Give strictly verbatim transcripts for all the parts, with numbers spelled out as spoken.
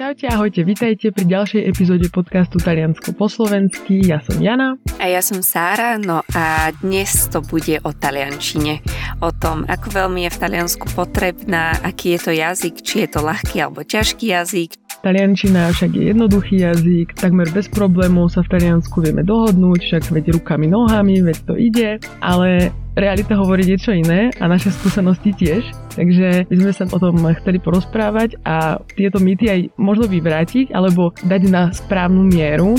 Čaute, ahojte, vitajte pri ďalšej epizóde podcastu Taliansko-poslovensky. Ja som Jana. A ja som Sára, no a dnes to bude o taliančine. O tom, ako veľmi je v Taliansku potrebná, aký je to jazyk, či je to ľahký alebo ťažký jazyk. Taliančina však je jednoduchý jazyk, takmer bez problémov sa v Taliansku vieme dohodnúť, však veď rukami, nohami, veď to ide, ale realita hovorí niečo iné a naše skúsenosti tiež, takže my sme sa o tom chceli porozprávať a tieto mýty aj možno vyvrátiť alebo dať na správnu mieru.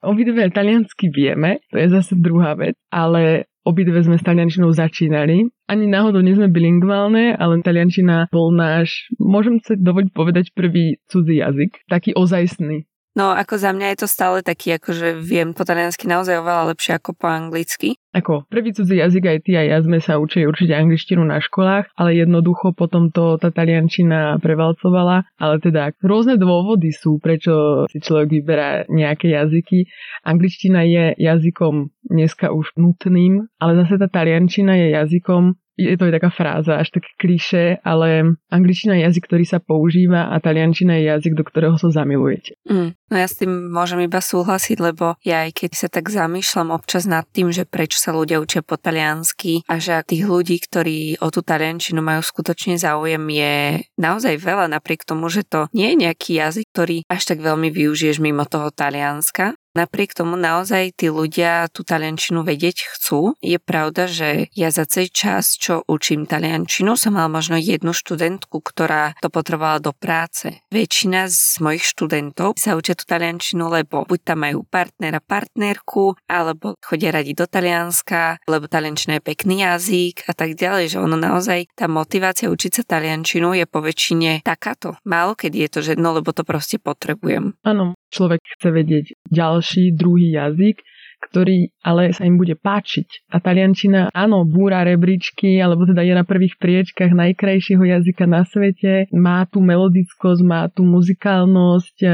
Obidve taliansky vieme, to je zase druhá vec, ale obidve sme s taliančinou začínali. Ani náhodou nie sme bilingválne, ale taliančina bol náš, môžem sa dovoliť povedať, prvý cudzí jazyk, taký ozajstný. No, ako za mňa je to stále taký, akože viem po taliansky naozaj oveľa lepšie ako po anglicky. Ako prvý cudzí jazyk aj ty a ja sme sa učili určite angličtinu na školách, ale jednoducho potom to tá taliančina prevalcovala, ale teda rôzne dôvody sú, prečo si človek vyberá nejaké jazyky. Angličtina je jazykom dneska už nutným, ale zase tá taliančina je jazykom, je to je taká fráza, až tak klišé, ale angličtina je jazyk, ktorý sa používa a taliančina je jazyk, do ktorého sa zamilujete. Mm, no ja s tým môžem iba súhlasiť, lebo ja aj keď sa tak zamýšľam občas nad tým, že prečo sa ľudia učia po taliansky a že tých ľudí, ktorí o tú taliančinu majú skutočne záujem, je naozaj veľa, napriek tomu, že to nie je nejaký jazyk, ktorý až tak veľmi využiješ mimo toho Talianska. Napriek tomu naozaj tí ľudia tú taliančinu vedieť chcú. Je pravda, že ja za celý čas, čo učím taliančinu, som mal možno jednu študentku, ktorá to potrebovala do práce. Väčšina z mojich študentov sa učia tú taliančinu, lebo buď tam majú partnera, partnerku, alebo chodia radi do Talianska, lebo taliančina je pekný jazyk a tak ďalej, že ono naozaj, tá motivácia učiť sa taliančinu je po väčšine takáto. Málo kedy je to, že no lebo to proste potrebujem. Áno. Človek chce vedieť ďalší, druhý jazyk, ktorý ale sa im bude páčiť. A taliančina, áno, búra rebríčky, alebo teda je na prvých priečkách najkrajšieho jazyka na svete. Má tú melodickosť, má tú muzikálnosť.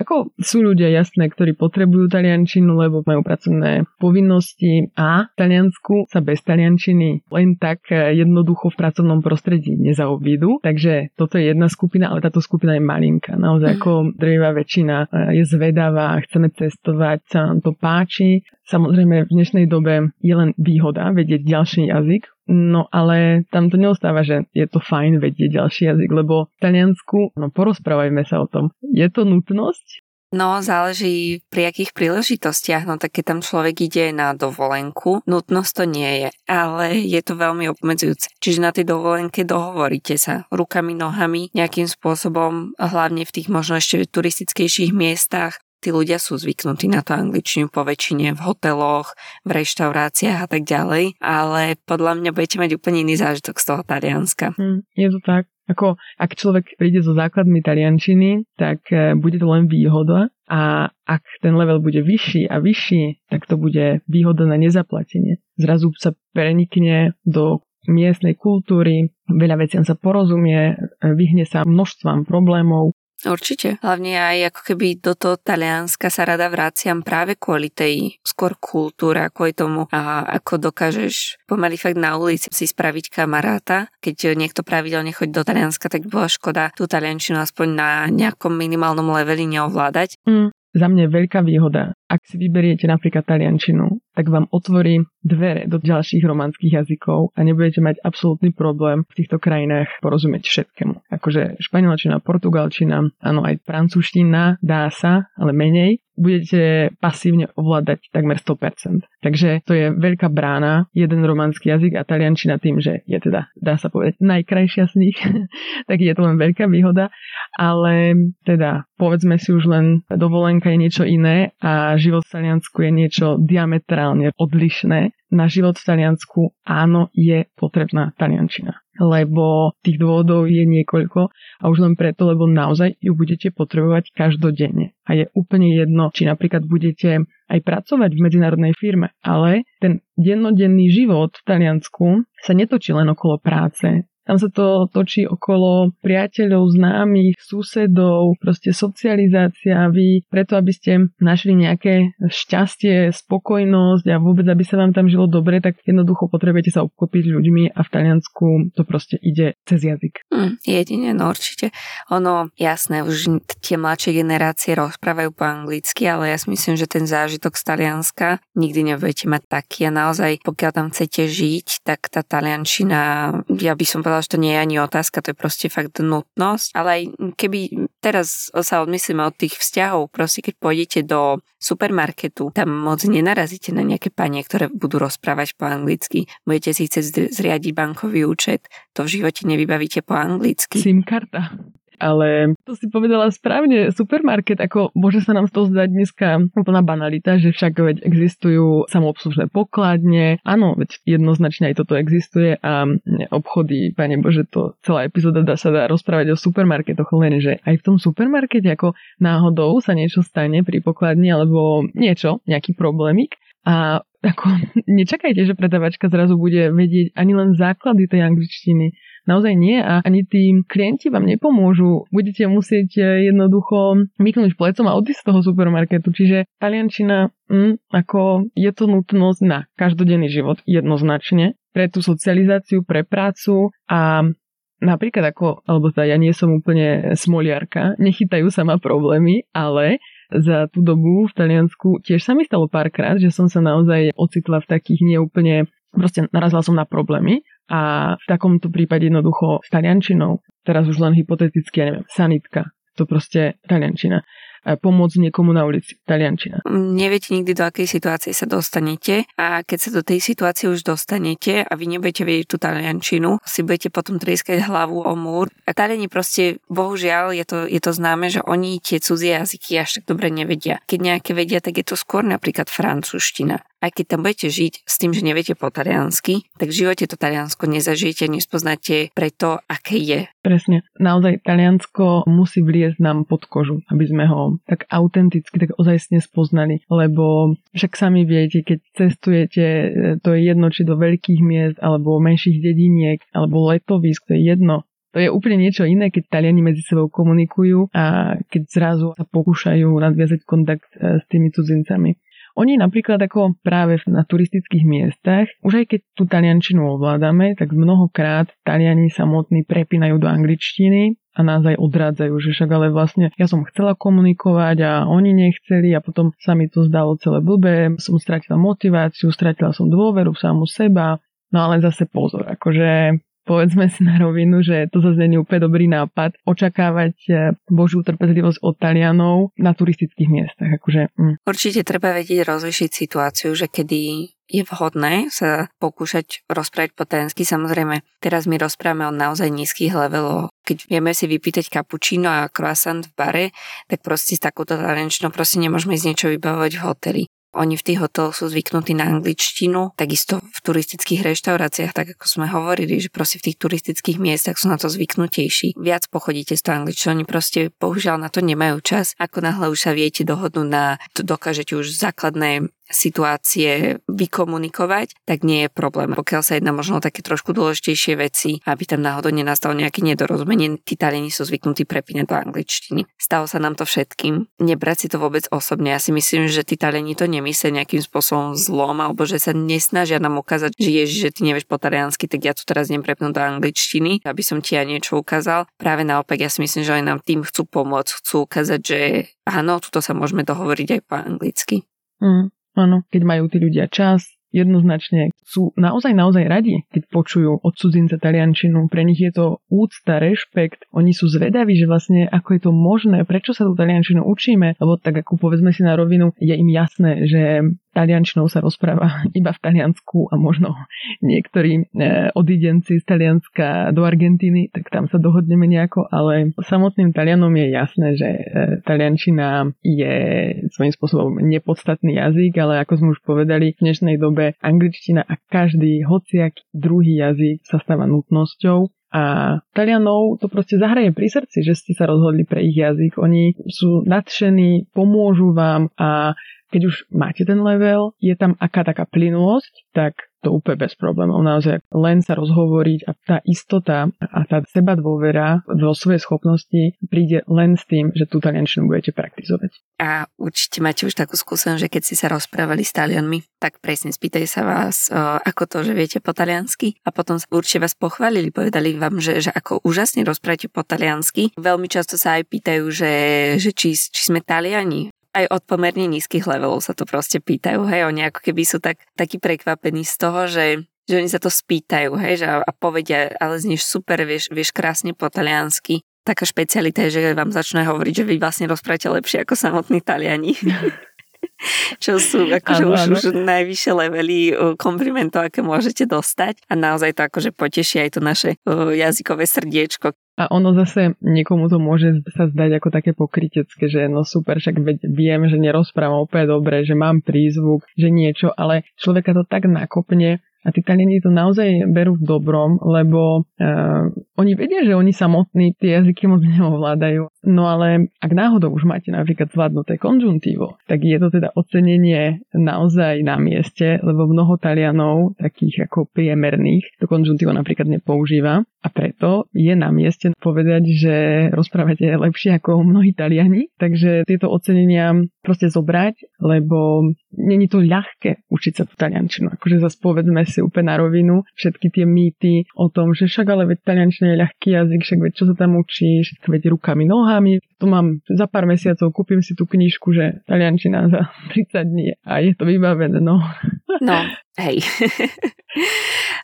Ako sú ľudia, jasné, ktorí potrebujú taliančinu, lebo majú pracovné povinnosti a v Taliansku sa bez taliančiny len tak jednoducho v pracovnom prostredí nezaobídu. Takže toto je jedna skupina, ale táto skupina je malinká. Naozaj ako drvivá väčšina je zvedavá, chceme cestovať, sa nám to páči. Samozrejme, v dnešnej dobe je len výhoda vedieť ďalší jazyk, no ale tam to neostáva, že je to fajn vedieť ďalší jazyk, lebo v Taliansku, no porozprávajme sa o tom, je to nutnosť? No, záleží pri akých príležitostiach, no tak keď tam človek ide na dovolenku, nutnosť to nie je, ale je to veľmi obmedzujúce. Čiže na tej dovolenke dohovoríte sa rukami, nohami, nejakým spôsobom, hlavne v tých možno ešte turistickejších miestach. Tí ľudia sú zvyknutí na tú angličtinu po väčšine v hoteloch, v reštauráciách a tak ďalej, ale podľa mňa budete mať úplne iný zážitok z toho Talianska. Mm, je to tak. Ako, ak človek príde so základmi taliančiny, tak e, bude to len výhoda a ak ten level bude vyšší a vyšší, tak to bude výhoda na nezaplatenie. Zrazu sa prenikne do miestnej kultúry, veľa veciam sa porozumie, vyhne sa množstvám problémov. Určite. Hlavne aj ako keby do toho Talianska sa rada vraciam práve kvôli tej skôr kultúre, kvôli tomu, a ako dokážeš pomaly fakt na ulici si spraviť kamaráta. Keď niekto pravidelne chodí do Talianska, tak bola škoda tú taliančinu aspoň na nejakom minimálnom leveli neovládať. Mm. Za mňa je veľká výhoda. Ak si vyberiete napríklad taliančinu, tak vám otvorí dvere do ďalších románskych jazykov a nebudete mať absolútny problém v týchto krajinách porozumieť všetkému. Akože španielčina, portugalčina, áno aj francúzština dá sa, ale menej. Budete pasívne ovládať takmer sto percent. Takže to je veľká brána, jeden románsky jazyk a taliančina tým, že je teda, dá sa povedať, najkrajšia z nich, tak je to len veľká výhoda, ale teda povedzme si už len, dovolenka je niečo iné a život v Taliansku je niečo diametrálne odlišné. Na život v Taliansku áno je potrebná taliančina, lebo tých dôvodov je niekoľko a už len preto, lebo naozaj ju budete potrebovať každodenne. A je úplne jedno, či napríklad budete aj pracovať v medzinárodnej firme, ale ten dennodenný život v Taliansku sa netočí len okolo práce, Tam sa to točí okolo priateľov, známych, susedov, proste socializácia, vy preto, aby ste našli nejaké šťastie, spokojnosť a vôbec, aby sa vám tam žilo dobre, tak jednoducho potrebujete sa obklopiť ľuďmi a v Taliansku to proste ide cez jazyk. Mm, jedine, no určite. Ono, jasné, už tie mladšie generácie rozprávajú po anglicky, ale ja si myslím, že ten zážitok z Talianska nikdy nebudete mať taký a naozaj, pokiaľ tam chcete žiť, tak tá taliančina, ja by som povedala, že to nie je ani otázka, to je proste fakt nutnosť, ale aj keby teraz sa odmyslíme od tých vzťahov, proste keď pôjdete do supermarketu, tam moc nenarazíte na nejaké panie, ktoré budú rozprávať po anglicky, budete si chcieť zriadiť bankový účet, to v živote nevybavíte po anglicky. SIM-karta. Ale to si povedala správne, supermarket, ako môže sa nám to zdať dneska úplná banalita, že však veď existujú samoobslužné pokladne, áno, veď jednoznačne aj toto existuje a obchody, Pane Bože, to celá epizóda dá sa dá rozprávať o supermarketoch, lenže aj v tom supermarkete ako náhodou sa niečo stane pri pokladni alebo niečo, nejaký problémik a ako nečakajte, že predavačka zrazu bude vedieť ani len základy tej angličtiny. Naozaj nie a ani tí klienti vám nepomôžu. Budete musieť jednoducho myknúť plecom a odísť z toho supermarketu. Čiže taliančina, mm, ako je to nutnosť na každodenný život jednoznačne. Pre tú socializáciu, pre prácu a napríklad ako, alebo teda ja nie som úplne smoliarka, nechytajú sa ma problémy, ale za tú dobu v Taliansku tiež sa mi stalo párkrát, že som sa naozaj ocitla v takých neúplne, proste narazila som na problémy a v takomto prípade jednoducho s taliančinou, teraz už len hypoteticky, ja neviem, sanitka, to proste taliančina. Pomôcť niekomu na ulici, taliančina. Neviete nikdy, do akej situácie sa dostanete a keď sa do tej situácie už dostanete a vy nebudete vedieť tú taliančinu, si budete potom trieskať hlavu o múr. A Taliani proste, bohužiaľ, je to, je to známe, že oni tie cudzie jazyky až tak dobre nevedia. Keď nejaké vedia, tak je to skôr napríklad francúzština. Aj keď tam budete žiť s tým, že neviete po taliansky, tak v živote to Taliansko nezažijete, nespoznáte preto, aké je. Presne. Naozaj Taliansko musí vliesť nám pod kožu, aby sme ho tak autenticky, tak ozajstne spoznali. Lebo však sami viete, keď cestujete, to je jedno, či do veľkých miest, alebo menších dediniek, alebo letovísk, to je jedno. To je úplne niečo iné, keď Taliani medzi sebou komunikujú a keď zrazu sa pokúšajú nadviazať kontakt s tými cudzincami. Oni napríklad ako práve na turistických miestach, už aj keď tú taliančinu ovládame, tak mnohokrát Taliani samotní prepínajú do angličtiny a nás aj odrádzajú, že však ale vlastne ja som chcela komunikovať a oni nechceli a potom sa mi to zdalo celé blbé, som stratila motiváciu, stratila som dôveru v samu seba, no ale zase pozor, akože povedzme si na rovinu, že to zase nie je úplne dobrý nápad očakávať Božiu trpezlivosť od Talianov na turistických miestach. Akože, mm. Určite treba vedieť rozlišiť situáciu, že kedy je vhodné sa pokúšať rozprávať po taliansky. Samozrejme, teraz my rozprávame o naozaj nízkych leveloch. Keď vieme si vypýtať kapučino a croissant v bare, tak proste s takouto taliančinou proste nemôžeme z niečo vybavovať v hoteli. Oni v tých hoteloch sú zvyknutí na angličtinu, takisto v turistických reštauráciách, tak ako sme hovorili, že proste v tých turistických miestach sú na to zvyknutejší. Viac pochodíte s tou angličtinou, oni proste bohužiaľ na to nemajú čas. Ako náhle už sa viete dohodnúť na to, dokážete už základné situácie vykomunikovať, tak nie je problém. Pokiaľ sa jedná možno o také trošku dôležitejšie veci, aby tam náhodou nenastalo nejaké nedorozumenie, tí Taliani sú zvyknutí prepínať do angličtiny. Stalo sa nám to všetkým. Nebrať si to vôbec osobne. Ja si myslím, že tí Taliani to nemyslia nejakým spôsobom zlom, alebo že sa nesnažia nám ukázať, že ježiš, že ty nevieš po taliansky, tak ja tu teraz neprepnú do angličtiny, aby som ti ja niečo ukázal. Práve naopak, ja si myslím, že oni nám tým chcú pomôcť, chcú ukázať, že áno, tuto sa môžeme dohovoriť aj po anglicky. Mm. Áno, keď majú tí ľudia čas, jednoznačne sú naozaj, naozaj radi, keď počujú od cudzinca taliančinu. Pre nich je to úcta, rešpekt. Oni sú zvedaví, že vlastne ako je to možné, prečo sa tú taliančinu učíme, lebo tak ako povedzme si na rovinu, je im jasné, že taliančinou sa rozpráva iba v Taliansku a možno niektorí odidenci z Talianska do Argentíny, tak tam sa dohodneme nejako, ale samotným Talianom je jasné, že taliančina je svojím spôsobom nepodstatný jazyk, ale ako sme už povedali, v dnešnej dobe angličtina a každý hociaký druhý jazyk sa stáva nutnosťou. A Talianov to proste zahraje pri srdci, že ste sa rozhodli pre ich jazyk. Oni sú nadšení, pomôžu vám a keď už máte ten level, je tam aká taká plynulosť, tak to úplne bez problémov. Naozaj len sa rozhovoriť a tá istota a tá sebadôvera vo svojej schopnosti príde len s tým, že tú taliančinu budete praktizovať. A určite máte už takú skúsenosť, že keď si sa rozprávali s Talianmi, tak presne spýtajú sa vás, ako to, že viete po taliansky, a potom určite vás pochválili, povedali vám, že, že ako úžasne rozprávate po taliansky. Veľmi často sa aj pýtajú, že, že či, či sme Taliani. Aj od pomerne nízkych levelov sa to proste pýtajú, hej, oni ako keby sú tak, takí prekvapení z toho, že, že oni sa to spýtajú, hej, že a, a povedia, ale znieš super, vieš, vieš krásne po taliansky. Taká špecialita je, že vám začne hovoriť, že vy vlastne rozprávate lepšie ako samotní Taliani. Čo sú akože ano, už, ano. už najvyššie levely komplimentov, aké môžete dostať, a naozaj to akože poteší aj to naše jazykové srdiečko. A ono zase niekomu to môže sa zdať ako také pokrytecké, že no super, však viem, že nerozprávam úplne dobre, že mám prízvuk, že niečo, ale človeka to tak nakopne. A tí Taliani to naozaj berú v dobrom, lebo uh, oni vedia, že oni samotní tie jazyky moc neovládajú. No ale ak náhodou už máte napríklad zvládnuté konžuntívo, tak je to teda ocenenie naozaj na mieste, lebo mnoho Talianov, takých ako priemerných, to konžuntívo napríklad nepoužíva. A preto je na mieste povedať, že rozprávate lepšie ako mnohí Taliani. Takže tieto ocenenia proste zobrať, lebo není to ľahké učiť sa tú taliančinu. Akože zase povedzme si úplne na rovinu všetky tie mýty o tom, že však ale veď taliančina je ľahký jazyk, však veď čo sa tam učíš, veď rukami, nohami. To mám za pár mesiacov, kúpim si tú knižku, že taliančina za tridsať dní a je to vybavené. No, no hej.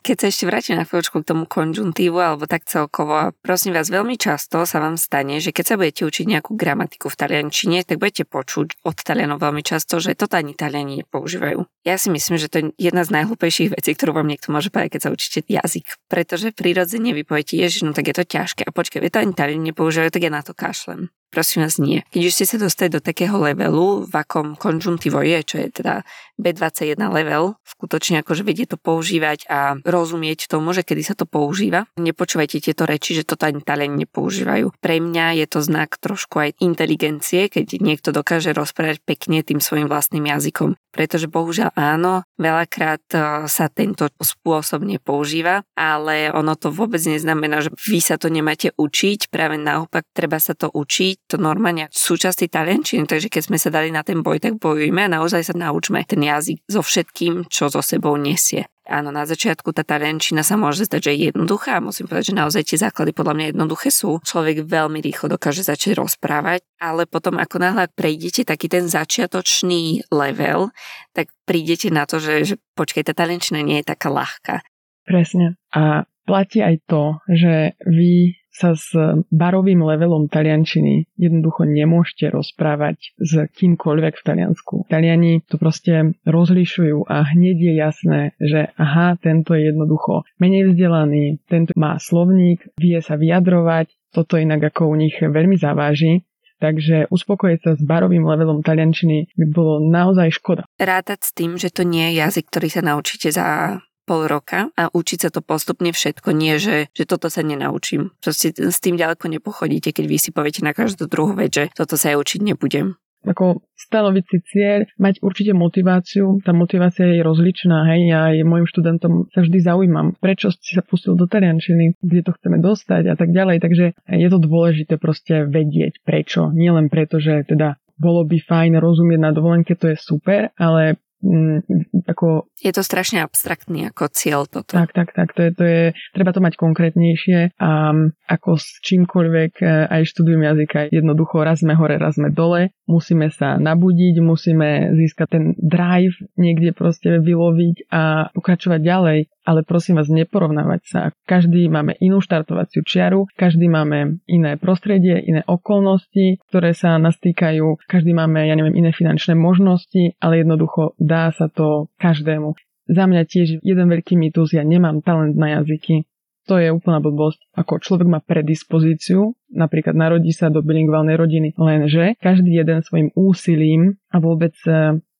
Keď sa ešte vrátim na chvíľočku k tomu konžuntívu alebo tak celkovo, prosím vás, veľmi často sa vám stane, že keď sa budete učiť nejakú gramatiku v taliančine, tak budete počuť od Talianov veľmi často, že to ani Taliani nepoužívajú. Ja si myslím, že to je jedna z najhlúpejších vecí, ktorú vám niekto môže povedať, keď sa učíte jazyk, pretože prirodzene vy poviete, ježiš, no tak je to ťažké, a počkaj, vie to ani Taliani nepoužívajú, tak ja na to kašlem. Prosím vás, nie. Keď už ste sa dostali do takého levelu, v akom konžuntívo je, čo je teda bé dvadsaťjeden level, skutočne akože vedie to používať a rozumieť tomu, že kedy sa to používa. Nepočúvajte tieto reči, že to ani Taliani nepoužívajú. Pre mňa je to znak trošku aj inteligencie, keď niekto dokáže rozprávať pekne tým svojim vlastným jazykom. Pretože bohužiaľ áno, veľakrát sa tento spôsob nepoužíva, ale ono to vôbec neznamená, že vy sa to nemáte učiť, práve naopak, treba sa to učiť. To normálne súčasť taliančiny, takže keď sme sa dali na ten boj, tak bojujme a naozaj sa naučme ten jazyk so všetkým, čo so sebou nesie. Áno, na začiatku tá taliančina sa môže zdať, že je jednoduchá. Musím povedať, že naozaj tie základy podľa mňa jednoduché sú. Človek veľmi rýchlo dokáže začať rozprávať, ale potom ako náhle prejdete taký ten začiatočný level, tak prídete na to, že, že počkaj, tá taliančina nie je taká ľahká. Presne. A platí aj to, že vy sa s barovým levelom taliančiny jednoducho nemôžete rozprávať s kýmkoľvek v Taliansku. Taliani to proste rozlišujú a hneď je jasné, že aha, tento je jednoducho menej vzdelaný, tento má slovník, vie sa vyjadrovať, toto inak ako u nich veľmi zaváži. Takže uspokojiť sa s barovým levelom taliančiny by bolo naozaj škoda. Rátať s tým, že to nie je jazyk, ktorý sa naučíte za pol roka a učiť sa to postupne všetko, nie že, že toto sa nenaučím. Proste s tým ďaleko nepochodíte, keď vy si poviete na každú druhú vec, že toto sa aj učiť nebudem. Ako stanoviť si cieľ, mať určite motiváciu, tá motivácia je rozličná, hej, ja aj mojim študentom sa vždy zaujímam, prečo si sa pustil do taliančiny, kde to chceme dostať a tak ďalej, takže je to dôležité proste vedieť prečo, nielen preto, že teda bolo by fajn rozumieť na dovolenke, to je super, ale Mm, ako... je to strašne abstraktný ako cieľ toto. Tak, tak, tak. To je, to je, treba to mať konkrétnejšie a ako s čímkoľvek aj štúdium jazyka. Jednoducho raz sme hore, raz sme dole. Musíme sa nabudiť, musíme získať ten drive, niekde proste vyloviť a pokračovať ďalej. Ale prosím vás, neporovnávať sa. Každý máme inú štartovaciu čiaru, každý máme iné prostredie, iné okolnosti, ktoré sa nás týkajú. Každý máme, ja neviem, iné finančné možnosti, ale jednoducho dá sa to každému. Za mňa tiež jeden veľký mýtus, ja nemám talent na jazyky. To je úplná blbosť. Ako človek má predispozíciu, napríklad narodí sa do bilingválnej rodiny, lenže každý jeden svojim úsilím a vôbec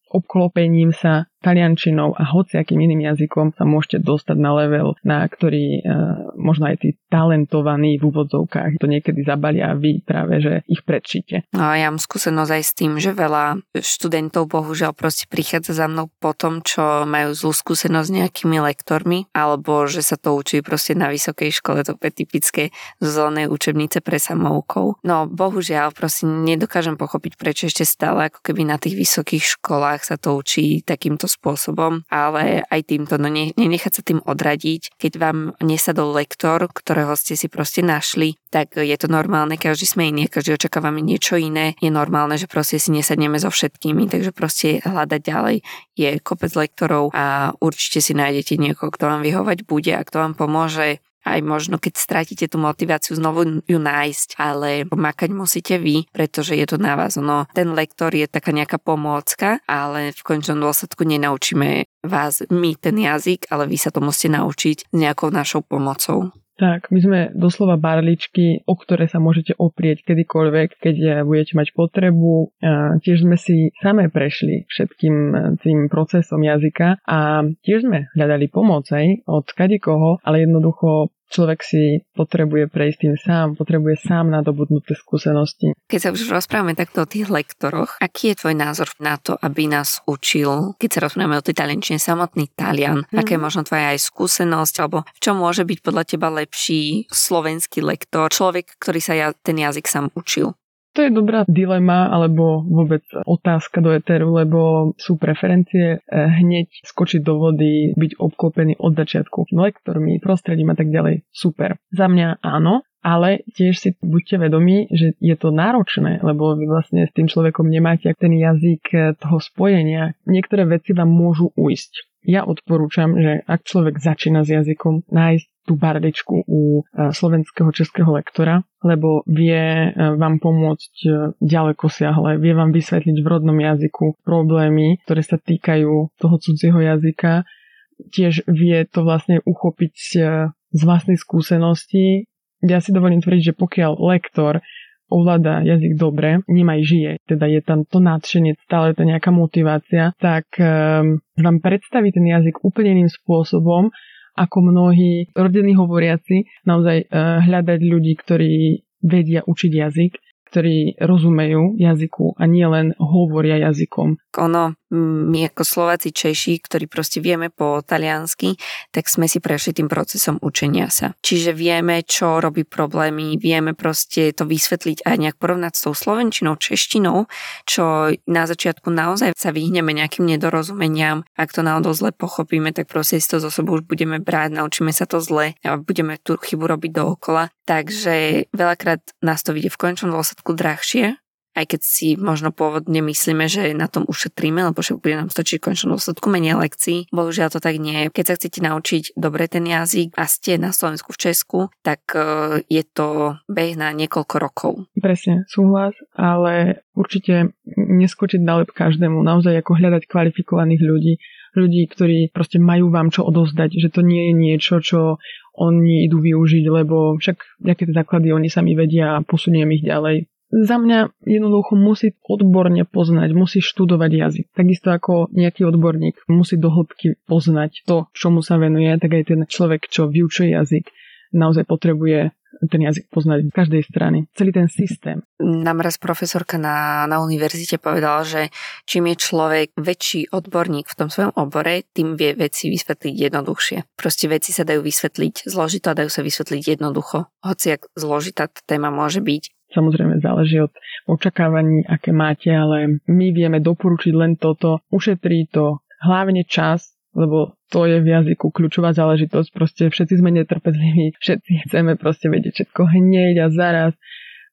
obklopením sa taliančinou a hociakým iným jazykom sa môžete dostať na level, na ktorý e, možno aj tí talentovaní v úvodzovkách to niekedy zabalia a vy práve, že ich predšíte. No a ja mám skúsenosť aj s tým, že veľa študentov bohužiaľ proste prichádza za mnou po tom, čo majú zlú skúsenosť s nejakými lektormi, alebo že sa to učí proste na vysokej škole, to je typické zo zelenej učebnice pre samoukov. No bohužiaľ proste nedokážem pochopiť, prečo ešte stále ako keby na tých vysokých školách sa to učí takýmto spôsobom, ale aj týmto, no ne, nenechať sa tým odradiť. Keď vám nesadol lektor, ktorého ste si proste našli, tak je to normálne, každý sme iný, každý očakávame niečo iné, je normálne, že proste si nesadneme so všetkými, takže proste hľadať ďalej je kopec lektorov a určite si nájdete niekoho, kto vám vyhovať bude a kto vám pomôže. Aj možno, keď stratíte tú motiváciu, znovu ju nájsť, ale makať musíte vy, pretože je to na vás. No, ten lektor je taká nejaká pomôcka, ale v končnom dôsledku nenaučíme vás my ten jazyk, ale vy sa to musíte naučiť s nejakou našou pomocou. Tak, my sme doslova barličky, o ktoré sa môžete oprieť kedykoľvek, keď budete mať potrebu. Tiež sme si samé prešli všetkým tým procesom jazyka a tiež sme hľadali pomoc aj od kadekoho, ale jednoducho človek si potrebuje prejsť tým sám, potrebuje sám nadobudnúť skúsenosti. Keď sa už rozprávame takto o tých lektoroch, aký je tvoj názor na to, aby nás učil, keď sa rozprávame o tej taliančine, samotný Talian, mm. aká je možno tvoja aj skúsenosť, alebo v čom môže byť podľa teba lepší slovenský lektor, človek, ktorý sa ja, ten jazyk sám učil? To je dobrá dilema, alebo vôbec otázka do eteru, lebo sú preferencie hneď skočiť do vody, byť obklopený od začiatku lektormi, prostredím a tak ďalej. Super. Za mňa áno. Ale tiež si buďte vedomí, že je to náročné, lebo vy vlastne s tým človekom nemáte ten jazyk toho spojenia. Niektoré veci vám môžu ujsť. Ja odporúčam, že ak človek začína s jazykom, nájsť tú barličku u slovenského českého lektora, lebo vie vám pomôcť ďaleko siahle, vie vám vysvetliť v rodnom jazyku problémy, ktoré sa týkajú toho cudzieho jazyka. Tiež vie to vlastne uchopiť z vlastnej skúsenosti. Ja si dovolím tvrdiť, že pokiaľ lektor ovláda jazyk dobre, nemaj žije, teda je tam to nadšenie, stále to nejaká motivácia, tak um, vám predstaví ten jazyk úplne iným spôsobom, ako mnohí rodení hovoriaci, naozaj uh, hľadať ľudí, ktorí vedia učiť jazyk, ktorí rozumejú jazyku a nielen hovoria jazykom. Ono, my ako Slováci, Češi, ktorí proste vieme po taliansky, tak sme si prešli tým procesom učenia sa. Čiže vieme, čo robí problémy, vieme proste to vysvetliť a nejak porovnať s tou slovenčinou, češtinou, čo na začiatku naozaj sa vyhneme nejakým nedorozumeniam. Ak to náhodou zle pochopíme, tak proste si to zo sebou už budeme brať, naučíme sa to zle a budeme tú chybu robiť dookola. Takže veľakrát nás to vidie v končnom dôsledku drahšie, aj keď si možno pôvodne myslíme, že na tom ušetríme, lebo že bude nám stačiť v končnom dôsledku menej lekcií. Bohužiaľ to tak nie je. Keď sa chcete naučiť dobre ten jazyk a ste na Slovensku, v Česku, tak je to beh na niekoľko rokov. Presne, súhlas, ale určite neskočiť na lep každému, naozaj ako hľadať kvalifikovaných ľudí, ľudí, ktorí proste majú vám čo odovzdať, že to nie je niečo, čo oni idú využiť, lebo však nejaké základy oni sami vedia a posuniem ich ďalej. Za mňa jednoducho musí odborne poznať, musí študovať jazyk. Takisto ako nejaký odborník musí do hĺbky poznať to, čomu sa venuje, tak aj ten človek, čo vyučuje jazyk, naozaj potrebuje ten jazyk poznať z každej strany, celý ten systém. Nám raz profesorka na, na univerzite povedala, že čím je človek väčší odborník v tom svojom obore, tým vie veci vysvetliť jednoduchšie. Proste veci sa dajú vysvetliť zložito a dajú sa vysvetliť jednoducho. Hoci ak zložitá téma môže byť. Samozrejme záleží od očakávaní, aké máte, ale my vieme doporučiť len toto, ušetrí to hlavne čas, lebo to je v jazyku kľúčová záležitosť, proste všetci sme netrpezliví, všetci chceme proste vedieť všetko hneď a zaraz,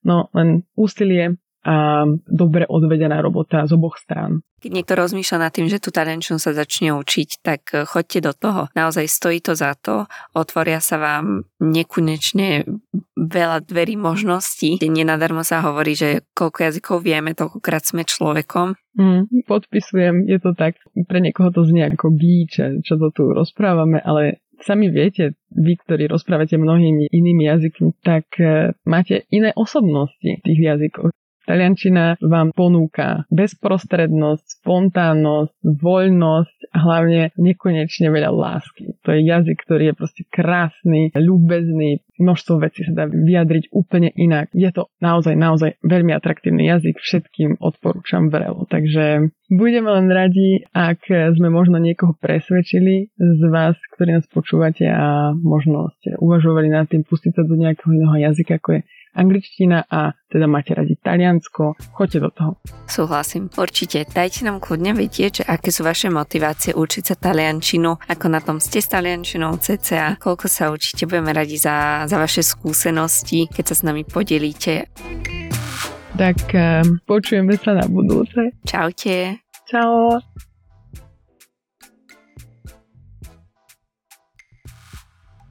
no len úsilie a dobre odvedená robota z oboch strán. Keď niekto rozmýšľa nad tým, že tú taliančinu sa začne učiť, tak choďte do toho. Naozaj stojí to za to. Otvoria sa vám nekonečne veľa dverí možností. Nenadarmo sa hovorí, že koľko jazykov vieme, toľkokrát sme človekom. Mm, podpisujem, je to tak. Pre niekoho to znie ako gíče, čo to tu rozprávame, ale sami viete, vy, ktorí rozprávate mnohými inými jazykmi, tak máte iné osobnosti v tých jazykoch. Taliančina vám ponúka bezprostrednosť, spontánnosť, voľnosť a hlavne nekonečne veľa lásky. To je jazyk, ktorý je proste krásny, ľúbezný, množstvo vecí sa dá vyjadriť úplne inak. Je to naozaj, naozaj veľmi atraktívny jazyk, všetkým odporúčam vrelo. Takže budeme len radi, ak sme možno niekoho presvedčili z vás, ktorí nás počúvate a možno ste uvažovali nad tým pustiť sa do nejakého iného jazyka, ako je angličtina a teda máte radi Taliansko, choďte do toho. Súhlasím. Určite, dajte nám kľudne vedieť, že aké sú vaše motivácie učiť sa taliančinu, ako na tom ste s taliančinou cca, koľko sa učíte, budeme radi za, za vaše skúsenosti, keď sa s nami podelíte. Tak počujeme sa na budúce. Čaute. Čau.